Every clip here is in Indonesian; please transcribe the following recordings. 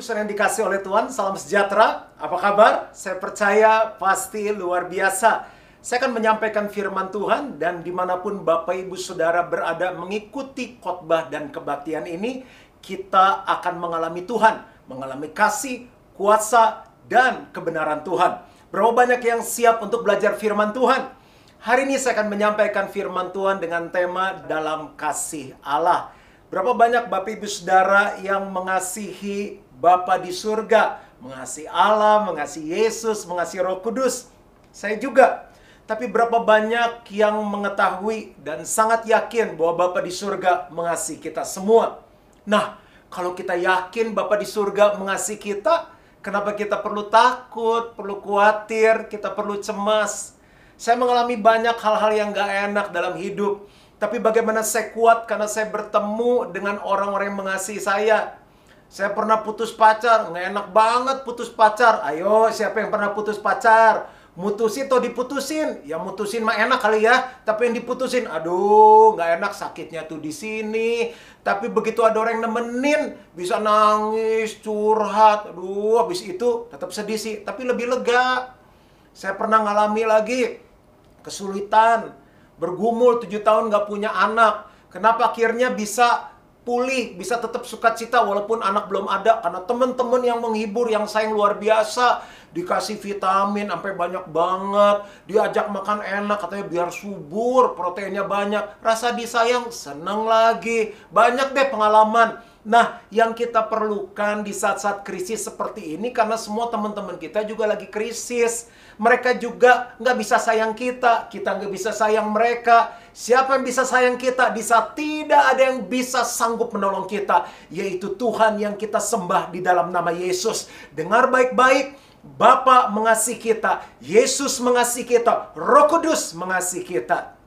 Ibu yang dikasih oleh Tuhan, salam sejahtera. Apa kabar? Saya percaya pasti luar biasa. Saya akan menyampaikan firman Tuhan, dan dimanapun Bapak Ibu Saudara berada mengikuti khotbah dan kebaktian ini, kita akan mengalami Tuhan, mengalami kasih, kuasa, dan kebenaran Tuhan. Berapa banyak yang siap untuk belajar firman Tuhan? Hari ini saya akan menyampaikan firman Tuhan dengan tema dalam kasih Allah. Berapa banyak Bapak Ibu Saudara yang mengasihi Bapa di surga, mengasihi Allah, mengasihi Yesus, mengasihi Roh Kudus? Saya juga. Tapi berapa banyak yang mengetahui dan sangat yakin bahwa Bapa di surga mengasihi kita semua? Nah, kalau kita yakin Bapa di surga mengasihi kita, kenapa kita perlu takut, perlu khawatir, kita perlu cemas? Saya mengalami banyak hal-hal yang gak enak dalam hidup. Tapi bagaimana saya kuat karena saya bertemu dengan orang-orang yang mengasihi saya. Saya pernah putus pacar, nggak enak banget putus pacar. Ayo, siapa yang pernah putus pacar? Mutusin atau diputusin? Ya mutusin mah enak kali ya, tapi yang diputusin, aduh nggak enak, sakitnya tuh di sini. Tapi begitu ada orang yang nemenin, bisa nangis, curhat. Aduh, habis itu tetap sedih sih, tapi lebih lega. Saya pernah ngalami lagi kesulitan. Bergumul 7 tahun gak punya anak. Kenapa akhirnya bisa pulih, bisa tetap sukacita walaupun anak belum ada? Karena teman-teman yang menghibur, yang sayang luar biasa. Dikasih vitamin sampai banyak banget. Diajak makan enak, katanya biar subur, proteinnya banyak. Rasa disayang, seneng lagi. Banyak deh pengalaman. Nah, yang kita perlukan di saat-saat krisis seperti ini, karena semua teman-teman kita juga lagi krisis. Mereka juga nggak bisa sayang kita, kita nggak bisa sayang mereka. Siapa yang bisa sayang kita di saat tidak ada yang bisa sanggup menolong kita? Yaitu Tuhan yang kita sembah di dalam nama Yesus. Dengar baik-baik, Bapa mengasihi kita, Yesus mengasihi kita, Roh Kudus mengasihi kita.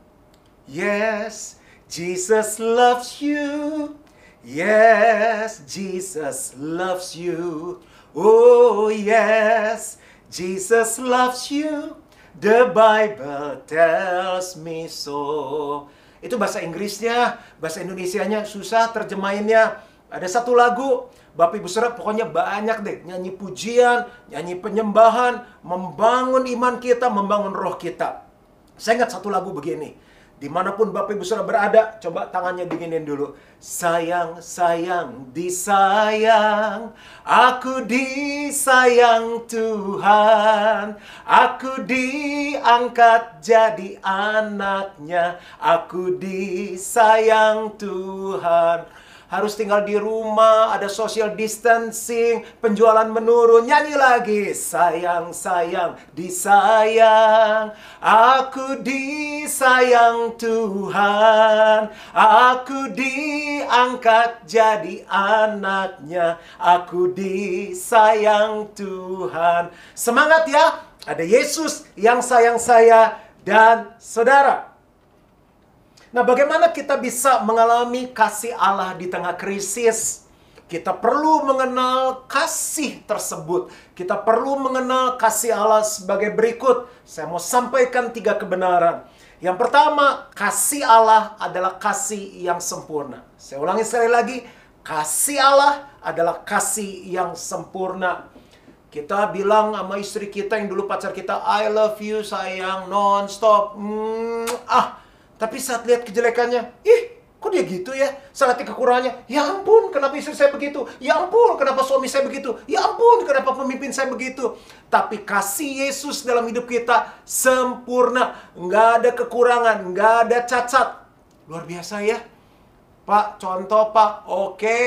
Yes, Jesus loves you. Yes, Jesus loves you. Oh yes, Jesus loves you. The Bible tells me so. Itu bahasa Inggrisnya, bahasa Indonesianya susah terjemahinnya. Ada satu lagu, Bapak Ibu Saudara pokoknya banyak deh. Nyanyi pujian, nyanyi penyembahan, membangun iman kita, membangun roh kita. Saya ingat satu lagu begini. Dimanapun Bapak Ibu Saudara berada, coba tangannya dinginin dulu. Sayang, sayang, disayang. Aku disayang Tuhan. Aku diangkat jadi anaknya. Aku disayang Tuhan. Harus tinggal di rumah, ada social distancing, penjualan menurun. Nyanyi lagi. Sayang, sayang, disayang. Aku disayang Tuhan. Aku diangkat jadi anaknya. Aku disayang Tuhan. Semangat ya. Ada Yesus yang sayang saya dan saudara. Nah, bagaimana kita bisa mengalami kasih Allah di tengah krisis? Kita perlu mengenal kasih tersebut. Kita perlu mengenal kasih Allah sebagai berikut. Saya mau sampaikan 3 kebenaran. Yang pertama, kasih Allah adalah kasih yang sempurna. Saya ulangi sekali lagi, kasih Allah adalah kasih yang sempurna. Kita bilang sama istri kita yang dulu pacar kita, I love you sayang, non-stop. Tapi saat lihat kejelekannya, ih, kok dia gitu ya? Saat lihat kekurangannya, ya ampun, kenapa istri saya begitu? Ya ampun, kenapa suami saya begitu? Ya ampun, kenapa pemimpin saya begitu? Tapi kasih Yesus dalam hidup kita sempurna. Nggak ada kekurangan, nggak ada cacat. Luar biasa ya. Pak, contoh Pak, oke.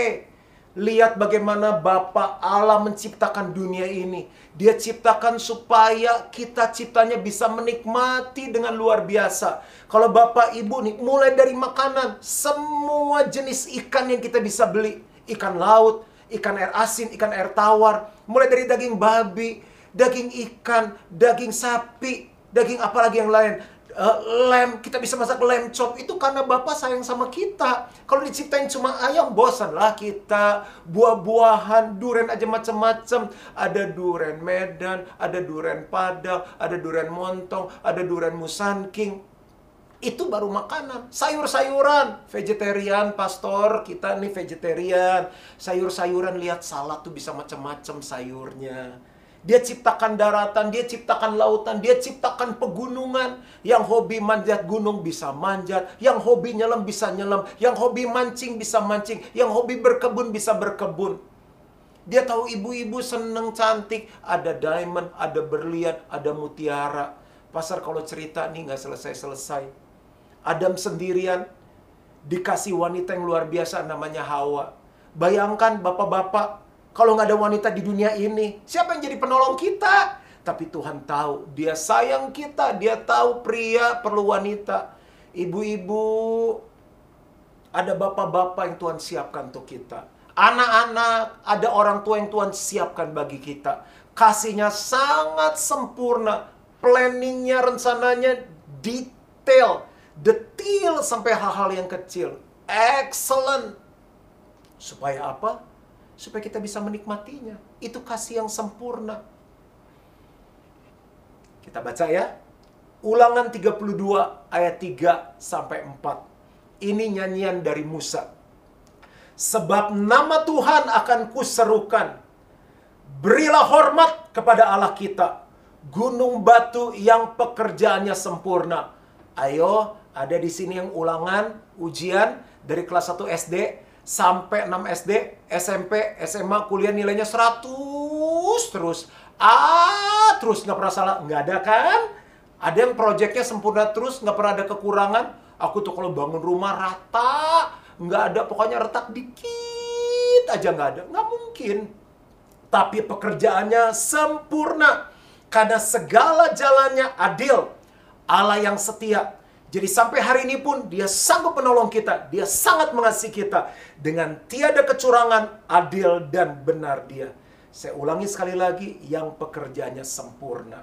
Lihat bagaimana Bapa Allah menciptakan dunia ini. Dia ciptakan supaya kita ciptanya bisa menikmati dengan luar biasa. Kalau Bapak Ibu nih, mulai dari makanan, semua jenis ikan yang kita bisa beli. Ikan laut, ikan air asin, ikan air tawar. Mulai dari daging babi, daging ikan, daging sapi, daging apalagi yang lain. Lem, kita bisa masak lem chop. Itu karena Bapak sayang sama kita. Kalau diciptain cuma ayam, bosanlah kita. Buah-buahan, durian aja macam-macam. Ada durian Medan, ada durian Padang, ada durian Montong, ada durian Musangking. Itu baru makanan. Sayur-sayuran, vegetarian, pastor, kita nih vegetarian. Sayur-sayuran, lihat salad tuh bisa macam-macam sayurnya. Dia ciptakan daratan, dia ciptakan lautan, dia ciptakan pegunungan. Yang hobi manjat gunung bisa manjat, yang hobi nyelam bisa nyelam, yang hobi mancing bisa mancing, yang hobi berkebun bisa berkebun. Dia tahu ibu-ibu seneng cantik, ada diamond, ada berlian, ada mutiara. Pasar kalau cerita nih nggak selesai-selesai. Adam sendirian dikasih wanita yang luar biasa namanya Hawa. Bayangkan bapak-bapak, kalau nggak ada wanita di dunia ini, siapa yang jadi penolong kita? Tapi Tuhan tahu, dia sayang kita, dia tahu pria perlu wanita. Ibu-ibu, ada bapak-bapak yang Tuhan siapkan untuk kita. Anak-anak, ada orang tua yang Tuhan siapkan bagi kita. Kasihnya sangat sempurna, planningnya, rencananya detail, detail sampai hal-hal yang kecil. Excellent. Supaya apa? Supaya kita bisa menikmatinya. Itu kasih yang sempurna. Kita baca ya. Ulangan 32 ayat 3 sampai 4. Ini nyanyian dari Musa. Sebab nama Tuhan akan kuserukan. Berilah hormat kepada Allah kita, gunung batu yang pekerjaannya sempurna. Ayo, ada di sini yang ulangan, ujian dari kelas 1 SD. Sampai 6 SD, SMP, SMA, kuliah nilainya 100 terus. Terus nggak pernah salah. Nggak ada kan? Ada yang proyeknya sempurna terus, nggak pernah ada kekurangan. Aku tuh kalau bangun rumah rata, nggak ada, pokoknya retak dikit aja nggak ada. Nggak mungkin. Tapi pekerjaannya sempurna. Karena segala jalannya adil. Allah yang setia. Jadi sampai hari ini pun dia sanggup menolong kita. Dia sangat mengasihi kita. Dengan tiada kecurangan, adil dan benar dia. Saya ulangi sekali lagi, yang pekerjaannya sempurna.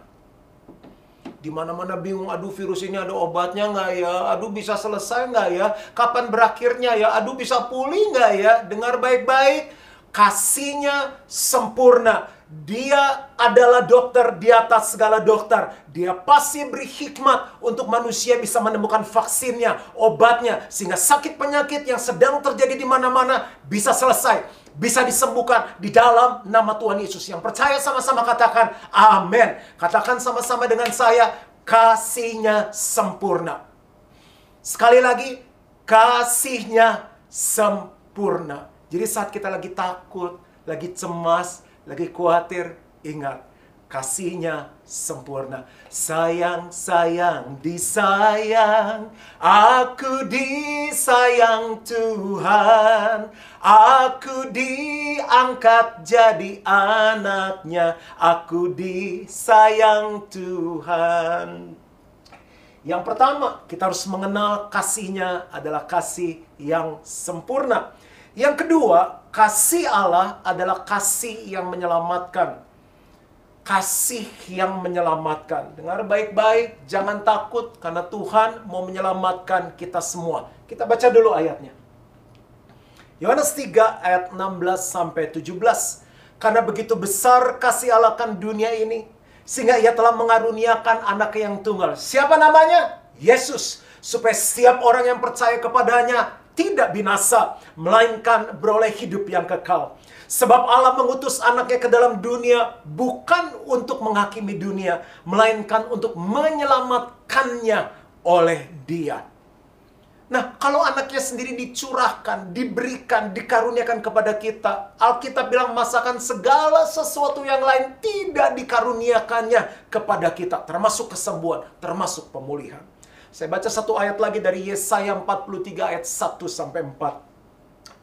Di mana-mana bingung, aduh virus ini ada obatnya nggak ya? Aduh bisa selesai nggak ya? Kapan berakhirnya ya? Aduh bisa pulih nggak ya? Dengar baik-baik, kasihnya sempurna. Dia adalah dokter di atas segala dokter. Dia pasti beri hikmat untuk manusia bisa menemukan vaksinnya, obatnya. Sehingga sakit penyakit yang sedang terjadi di mana-mana bisa selesai. Bisa disembuhkan di dalam nama Tuhan Yesus. Yang percaya sama-sama katakan amin. Katakan sama-sama dengan saya, kasihnya sempurna. Sekali lagi, kasihnya sempurna. Jadi saat kita lagi takut, lagi cemas, lagi khawatir, ingat, kasihnya sempurna. Sayang-sayang disayang, aku disayang Tuhan. Aku diangkat jadi anaknya, aku disayang Tuhan. Yang pertama, kita harus mengenal kasihnya adalah kasih yang sempurna. Yang kedua, kasih Allah adalah kasih yang menyelamatkan. Kasih yang menyelamatkan. Dengar baik-baik, jangan takut karena Tuhan mau menyelamatkan kita semua. Kita baca dulu ayatnya. Yohanes 3 ayat 16 sampai 17. Karena begitu besar kasih Allah akan dunia ini, sehingga ia telah mengaruniakan anak yang tunggal. Siapa namanya? Yesus. Supaya setiap orang yang percaya kepadanya tidak binasa, melainkan beroleh hidup yang kekal. Sebab Allah mengutus anaknya ke dalam dunia bukan untuk menghakimi dunia, melainkan untuk menyelamatkannya oleh dia. Nah, kalau anaknya sendiri dicurahkan, diberikan, dikaruniakan kepada kita, Alkitab bilang masakan segala sesuatu yang lain tidak dikaruniakannya kepada kita, termasuk kesembuhan, termasuk pemulihan. Saya baca satu ayat lagi dari Yesaya 43 ayat 1-4.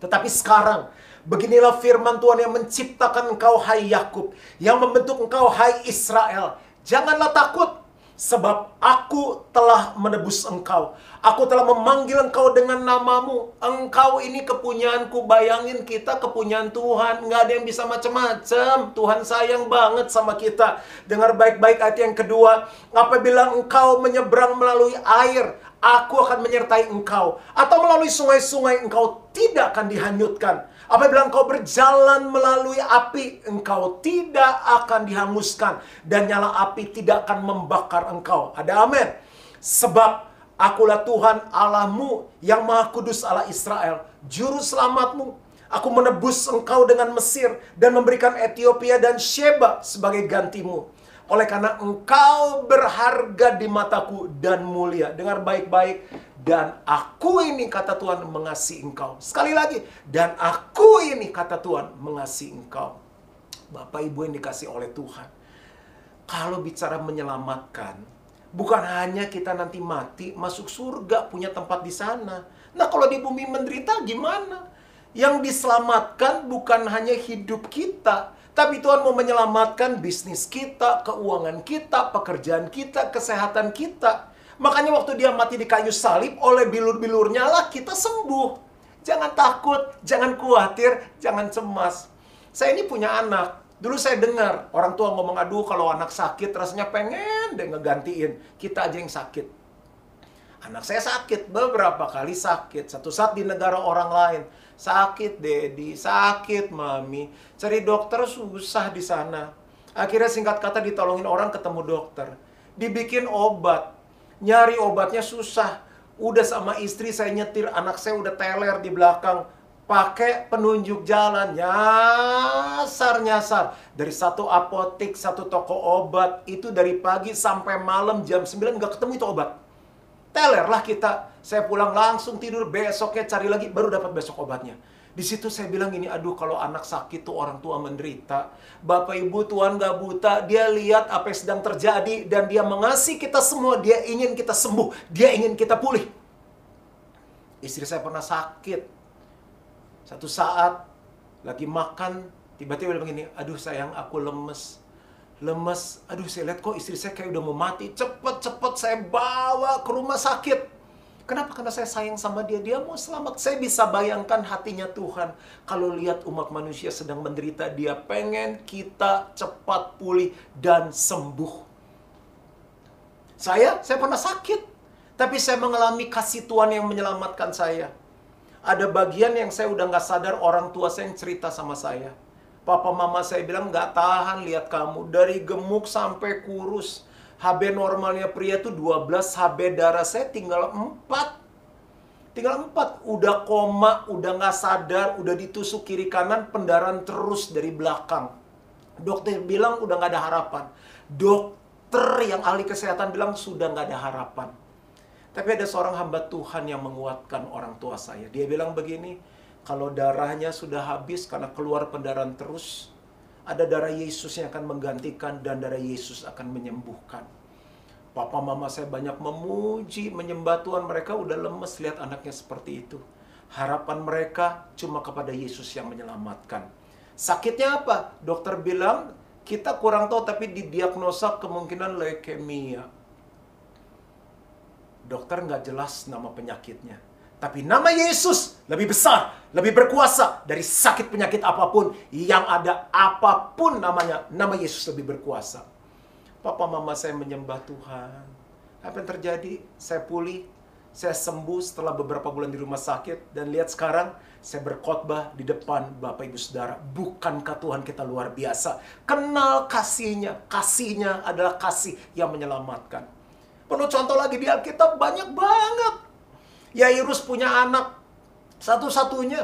Tetapi sekarang, beginilah firman Tuhan yang menciptakan engkau hai Yakub, yang membentuk engkau hai Israel. Janganlah takut, sebab aku telah menebus engkau. Aku telah memanggil engkau dengan namamu. Engkau ini kepunyaanku. Bayangin, kita kepunyaan Tuhan. Nggak ada yang bisa macam-macam. Tuhan sayang banget sama kita. Dengar baik-baik ayat yang kedua. Apabila engkau menyeberang melalui air, aku akan menyertai engkau. Atau melalui sungai-sungai, engkau tidak akan dihanyutkan. Apabila engkau berjalan melalui api, engkau tidak akan dihanguskan. Dan nyala api tidak akan membakar engkau. Ada amin. Sebab Akulah Tuhan Allahmu yang Maha Kudus Allah Israel, juru selamatmu. Aku menebus engkau dengan Mesir dan memberikan Ethiopia dan Sheba sebagai gantimu. Oleh karena engkau berharga di mataku dan mulia. Dengar baik-baik. Dan aku ini, kata Tuhan, mengasihi engkau. Sekali lagi. Dan aku ini, kata Tuhan, mengasihi engkau. Bapak Ibu yang dikasihi oleh Tuhan. Kalau bicara menyelamatkan, bukan hanya kita nanti mati, masuk surga, punya tempat di sana. Nah, kalau di bumi menderita gimana? Yang diselamatkan bukan hanya hidup kita, tapi Tuhan mau menyelamatkan bisnis kita, keuangan kita, pekerjaan kita, kesehatan kita. Makanya waktu dia mati di kayu salib, oleh bilur-bilurnya lah kita sembuh. Jangan takut, jangan khawatir, jangan cemas. Saya ini punya anak. Dulu saya dengar orang tua ngomong, aduh kalau anak sakit rasanya pengen deh ngegantiin. Kita aja yang sakit. Anak saya sakit, beberapa kali sakit. Satu saat di negara orang lain. Sakit Dedi, sakit Mami. Cari dokter susah di sana. Akhirnya singkat kata ditolongin orang, ketemu dokter. Dibikin obat. Nyari obatnya susah. Udah sama istri saya nyetir, anak saya udah teler di belakang. Pakai penunjuk jalan, nyasar-nyasar. Dari satu apotek, satu toko obat, itu dari pagi sampai malam jam 9 nggak ketemu itu obat. Teler lah kita. Saya pulang langsung tidur, besoknya cari lagi, baru dapat besok obatnya. Di situ saya bilang gini, aduh kalau anak sakit tuh orang tua menderita. Bapak Ibu, Tuhan gak buta, dia lihat apa yang sedang terjadi, dan dia mengasihi kita semua, dia ingin kita sembuh, dia ingin kita pulih. Istri saya pernah sakit. Satu saat, lagi makan, tiba-tiba begini, aduh sayang aku lemes. Lemes, aduh saya lihat kok istri saya kayak udah mau mati. Cepet-cepet saya bawa ke rumah sakit. Kenapa? Karena saya sayang sama dia, dia mau selamat. Saya bisa bayangkan hatinya Tuhan. Kalau lihat umat manusia sedang menderita, dia pengen kita cepat pulih dan sembuh. Saya pernah sakit. Tapi saya mengalami kasih Tuhan yang menyelamatkan saya. Ada bagian yang saya udah gak sadar orang tua saya yang cerita sama saya. Papa mama saya bilang gak tahan lihat kamu. Dari gemuk sampai kurus. HB normalnya pria itu 12, HB darah saya tinggal 4. Tinggal 4. Udah koma, udah gak sadar, udah ditusuk kiri kanan, pendarahan terus dari belakang. Dokter bilang udah gak ada harapan. Dokter yang ahli kesehatan bilang sudah gak ada harapan. Tapi ada seorang hamba Tuhan yang menguatkan orang tua saya. Dia bilang begini, kalau darahnya sudah habis karena keluar pendarahan terus, ada darah Yesus yang akan menggantikan dan darah Yesus akan menyembuhkan. Papa mama saya banyak memuji, menyembah Tuhan. Mereka udah lemes lihat anaknya seperti itu. Harapan mereka cuma kepada Yesus yang menyelamatkan. Sakitnya apa? Dokter bilang, kita kurang tahu tapi didiagnosa kemungkinan leukemia. Dokter nggak jelas nama penyakitnya. Tapi nama Yesus lebih besar, lebih berkuasa dari sakit penyakit apapun. Yang ada apapun namanya, nama Yesus lebih berkuasa. Papa mama saya menyembah Tuhan. Apa yang terjadi? Saya pulih, saya sembuh setelah beberapa bulan di rumah sakit. Dan lihat sekarang, saya berkhotbah di depan Bapak Ibu Saudara. Bukankah Tuhan kita luar biasa? Kenal kasihnya. Kasihnya adalah kasih yang menyelamatkan. Penuh contoh lagi di Alkitab banyak banget. Yairus punya anak satu-satunya.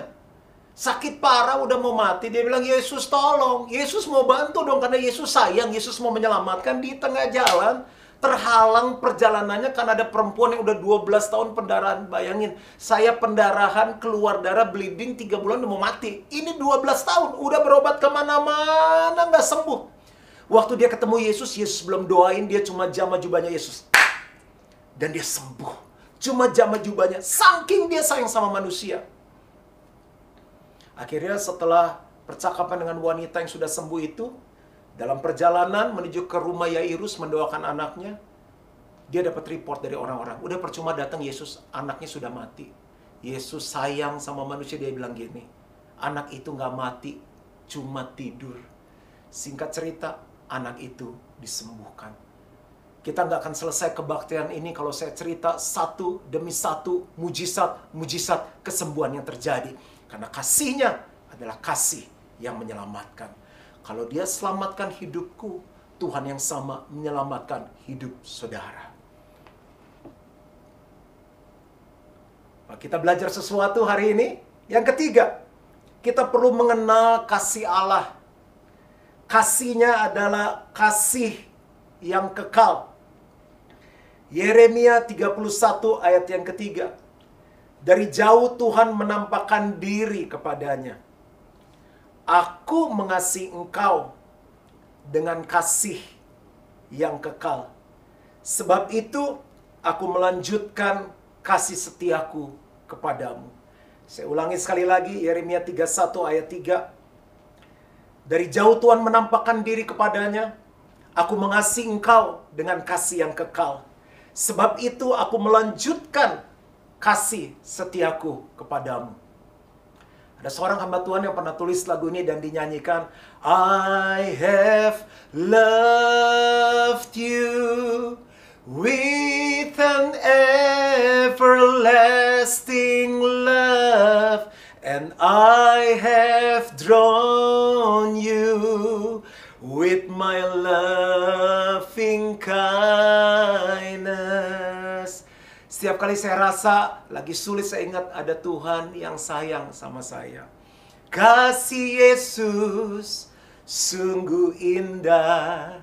Sakit parah udah mau mati. Dia bilang, Yesus tolong. Yesus mau bantu dong karena Yesus sayang. Yesus mau menyelamatkan. Di tengah jalan terhalang perjalanannya karena ada perempuan yang udah 12 tahun pendarahan. Bayangin, saya pendarahan keluar darah bleeding 3 bulan udah mau mati. Ini 12 tahun udah berobat kemana-mana nggak sembuh. Waktu dia ketemu Yesus, Yesus belum doain. Dia cuma jama jubahnya Yesus. Dan dia sembuh. Cuma jama jubahnya. Saking dia sayang sama manusia. Akhirnya setelah percakapan dengan wanita yang sudah sembuh itu, dalam perjalanan menuju ke rumah Yairus mendoakan anaknya, dia dapat report dari orang-orang. Udah percuma datang Yesus, anaknya sudah mati. Yesus sayang sama manusia, dia bilang gini, anak itu gak mati, cuma tidur. Singkat cerita, anak itu disembuhkan. Kita nggak akan selesai kebaktian ini kalau saya cerita satu demi satu mujizat-mujizat kesembuhan yang terjadi. Karena kasihnya adalah kasih yang menyelamatkan. Kalau dia selamatkan hidupku, Tuhan yang sama menyelamatkan hidup saudara. Kita belajar sesuatu hari ini. Yang ketiga, kita perlu mengenal kasih Allah. Kasihnya adalah kasih yang kekal. Yeremia 31 ayat yang ketiga. Dari jauh Tuhan menampakkan diri kepadanya. Aku mengasihi engkau dengan kasih yang kekal. Sebab itu aku melanjutkan kasih setiaku kepadamu. Saya ulangi sekali lagi, Yeremia 31 ayat 3. Dari jauh Tuhan menampakkan diri kepadanya. Aku mengasihi engkau dengan kasih yang kekal. Sebab itu aku melanjutkan kasih setiaku kepadamu. Ada seorang hamba Tuhan yang pernah tulis lagu ini dan dinyanyikan. I have loved you with an everlasting love, and I have drawn you with my loving kindness. Setiap kali saya rasa lagi sulit, saya ingat ada Tuhan yang sayang sama saya. Kasih Yesus sungguh indah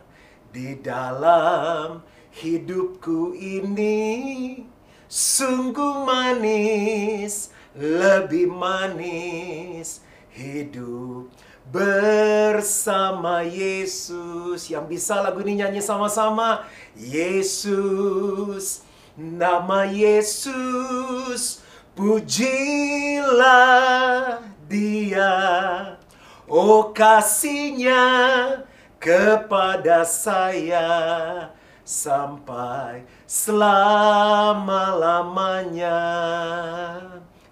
di dalam hidupku ini. Sungguh manis, lebih manis hidup bersama Yesus. Yang bisa lagu ini nyanyi sama-sama. Yesus, nama Yesus, pujilah Dia. Oh kasihnya kepada saya sampai selama-lamanya.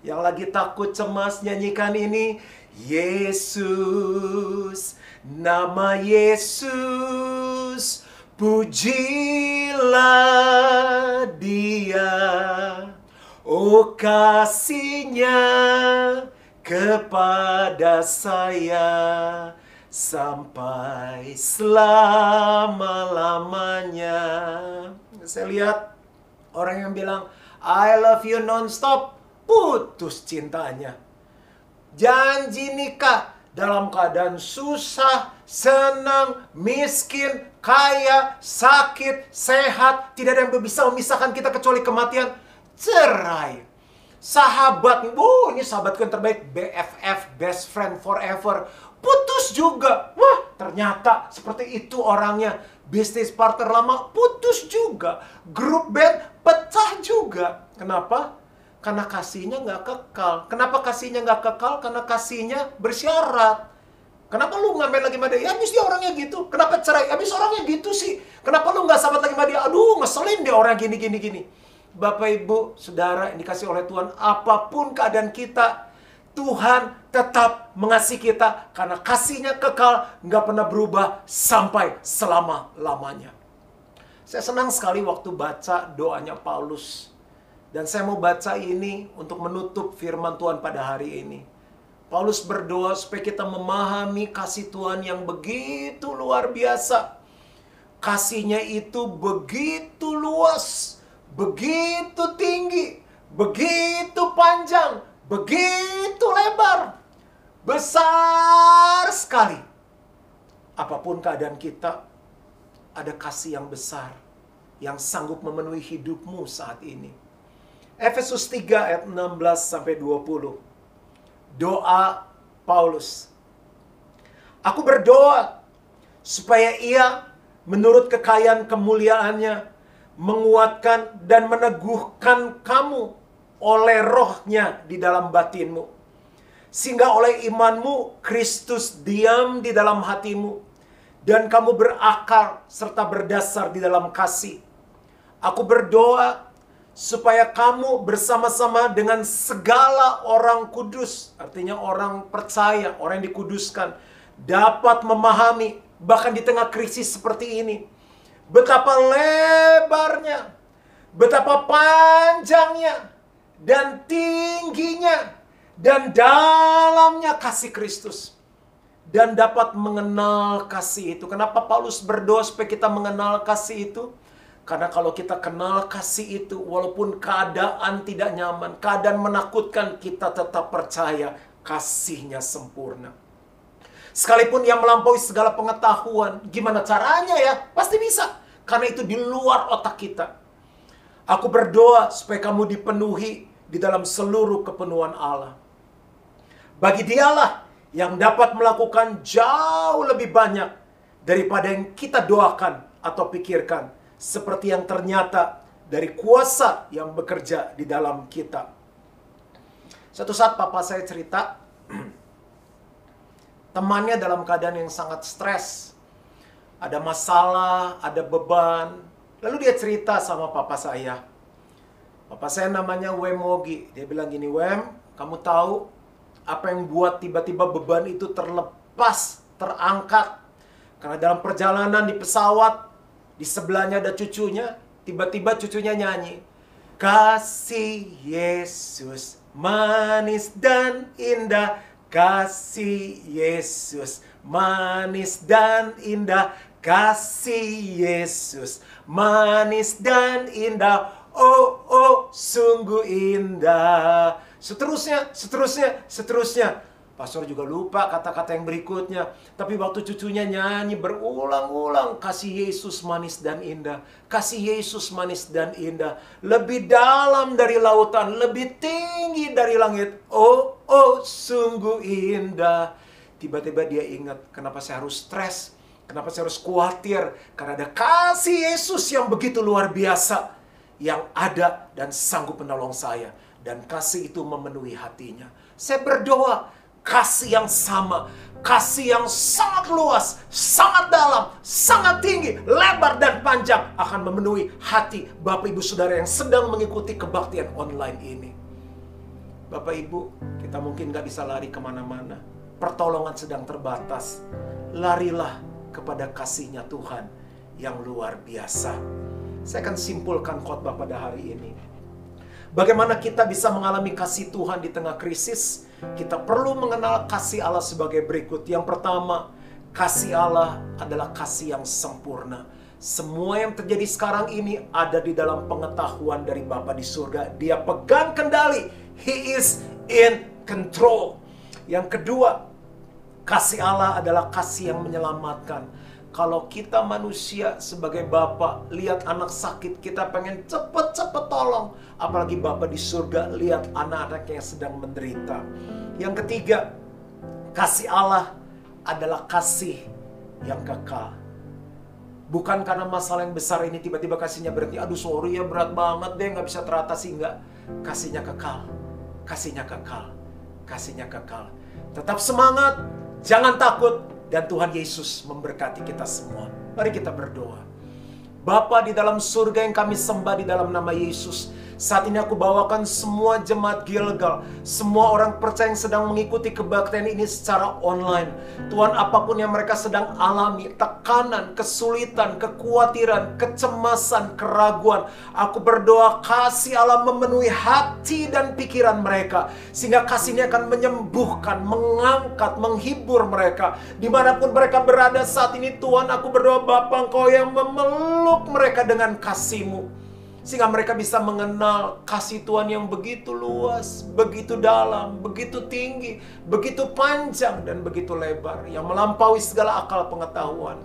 Yang lagi takut cemas nyanyikan ini. Yesus, nama Yesus, pujilah Dia, oh kasihnya kepada saya sampai selama-lamanya. Saya lihat orang yang bilang I love you non-stop, putus cintanya. Janji nikah dalam keadaan susah, senang, miskin, kaya, sakit, sehat. Tidak ada yang bisa memisahkan kita kecuali kematian. Cerai. Sahabat, ini sahabatku yang terbaik, BFF, best friend forever. Putus juga. Wah, ternyata seperti itu orangnya. Bisnis partner lama, putus juga. Grup band, pecah juga. Kenapa? Karena kasihnya nggak kekal. Kenapa kasihnya nggak kekal? Karena kasihnya bersyarat. Kenapa lu ngamen lagi sama dia? Ya abis dia orangnya gitu. Kenapa cerai? Abis orangnya gitu sih. Kenapa lu nggak sahabat lagi sama dia? Aduh, ngeselin dia orang gini. Bapak, Ibu, Saudara yang dikasih oleh Tuhan, apapun keadaan kita, Tuhan tetap mengasihi kita karena kasihnya kekal, nggak pernah berubah sampai selama-lamanya. Saya senang sekali waktu baca doanya Paulus. Dan saya mau baca ini untuk menutup firman Tuhan pada hari ini. Paulus berdoa supaya kita memahami kasih Tuhan yang begitu luar biasa. Kasihnya itu begitu luas, begitu tinggi, begitu panjang, begitu lebar. Besar sekali. Apapun keadaan kita, ada kasih yang besar yang sanggup memenuhi hidupmu saat ini. Efesus 3 ayat 16-20. Doa Paulus. Aku berdoa supaya ia menurut kekayaan kemuliaannya menguatkan dan meneguhkan kamu oleh Roh-Nya di dalam batinmu. Sehingga oleh imanmu Kristus diam di dalam hatimu dan kamu berakar serta berdasar di dalam kasih. Aku berdoa supaya kamu bersama-sama dengan segala orang kudus, artinya orang percaya, orang yang dikuduskan, dapat memahami, bahkan di tengah krisis seperti ini, betapa lebarnya, betapa panjangnya, dan tingginya, dan dalamnya kasih Kristus. Dan dapat mengenal kasih itu. Kenapa Paulus berdoa supaya kita mengenal kasih itu? Karena kalau kita kenal kasih itu, walaupun keadaan tidak nyaman, keadaan menakutkan, kita tetap percaya kasihnya sempurna. Sekalipun yang melampaui segala pengetahuan, gimana caranya ya? Pasti bisa. Karena itu di luar otak kita. Aku berdoa supaya kamu dipenuhi di dalam seluruh kepenuhan Allah. Bagi Dialah yang dapat melakukan jauh lebih banyak daripada yang kita doakan atau pikirkan, seperti yang ternyata dari kuasa yang bekerja di dalam kita. Suatu saat papa saya cerita, temannya dalam keadaan yang sangat stres. Ada masalah, ada beban. Lalu dia cerita sama papa saya. Papa saya namanya Wem Ogi. Dia bilang gini, Wem, kamu tahu apa yang buat tiba-tiba beban itu terlepas, terangkat? Karena dalam perjalanan di pesawat, di sebelahnya ada cucunya, tiba-tiba cucunya nyanyi. Kasih Yesus manis dan indah, kasih Yesus manis dan indah, kasih Yesus manis dan indah. Oh, oh, sungguh indah. Seterusnya, seterusnya, seterusnya. Pastor juga lupa kata-kata yang berikutnya. Tapi waktu cucunya nyanyi berulang-ulang, kasih Yesus manis dan indah, kasih Yesus manis dan indah, lebih dalam dari lautan, lebih tinggi dari langit. Oh, oh, sungguh indah. Tiba-tiba dia ingat, kenapa saya harus stres? Kenapa saya harus khawatir? Karena ada kasih Yesus yang begitu luar biasa, yang ada dan sanggup menolong saya. Dan kasih itu memenuhi hatinya. Saya berdoa kasih yang sama, kasih yang sangat luas, sangat dalam, sangat tinggi, lebar dan panjang akan memenuhi hati Bapak Ibu Saudara yang sedang mengikuti kebaktian online ini. Bapak Ibu, kita mungkin gak bisa lari kemana-mana, pertolongan sedang terbatas. Larilah kepada kasihnya Tuhan yang luar biasa. Saya akan simpulkan khotbah pada hari ini. Bagaimana kita bisa mengalami kasih Tuhan di tengah krisis? Kita perlu mengenal kasih Allah sebagai berikut. Yang pertama, kasih Allah adalah kasih yang sempurna. Semua yang terjadi sekarang ini ada di dalam pengetahuan dari Bapa di surga. Dia pegang kendali. He is in control. Yang kedua, kasih Allah adalah kasih yang menyelamatkan. Kalau kita manusia sebagai Bapa lihat anak sakit, kita pengen cepet-cepet tolong. Apalagi Bapa di surga lihat anak-anaknya yang sedang menderita. Yang ketiga, kasih Allah adalah kasih yang kekal. Bukan karena masalah yang besar ini tiba-tiba kasihnya berarti, aduh sorry ya berat banget deh gak bisa teratasi. Enggak, kasihnya kekal, kasihnya kekal, kasihnya kekal. Tetap semangat, jangan takut. Dan Tuhan Yesus memberkati kita semua. Mari kita berdoa. Bapa di dalam surga yang kami sembah di dalam nama Yesus. Saat ini aku bawakan semua jemaat Gilgal, semua orang percaya yang sedang mengikuti kebaktian ini secara online. Tuhan, apapun yang mereka sedang alami, tekanan, kesulitan, kekhawatiran, kecemasan, keraguan, aku berdoa kasih Allah memenuhi hati dan pikiran mereka, sehingga kasihnya akan menyembuhkan, mengangkat, menghibur mereka dimanapun mereka berada saat ini. Tuhan, aku berdoa Bapa Engkau yang memeluk mereka dengan kasih-Mu, sehingga mereka bisa mengenal kasih Tuhan yang begitu luas, begitu dalam, begitu tinggi, begitu panjang dan begitu lebar, yang melampaui segala akal pengetahuan.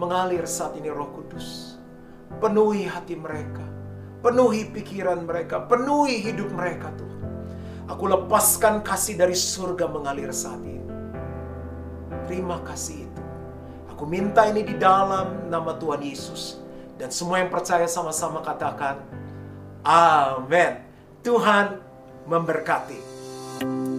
Mengalir saat ini Roh Kudus, penuhi hati mereka, penuhi pikiran mereka, penuhi hidup mereka. Tuhan, aku lepaskan kasih dari surga mengalir saat ini. Terima kasih itu. Aku minta ini di dalam nama Tuhan Yesus. Dan semua yang percaya sama-sama katakan, amin. Tuhan memberkati.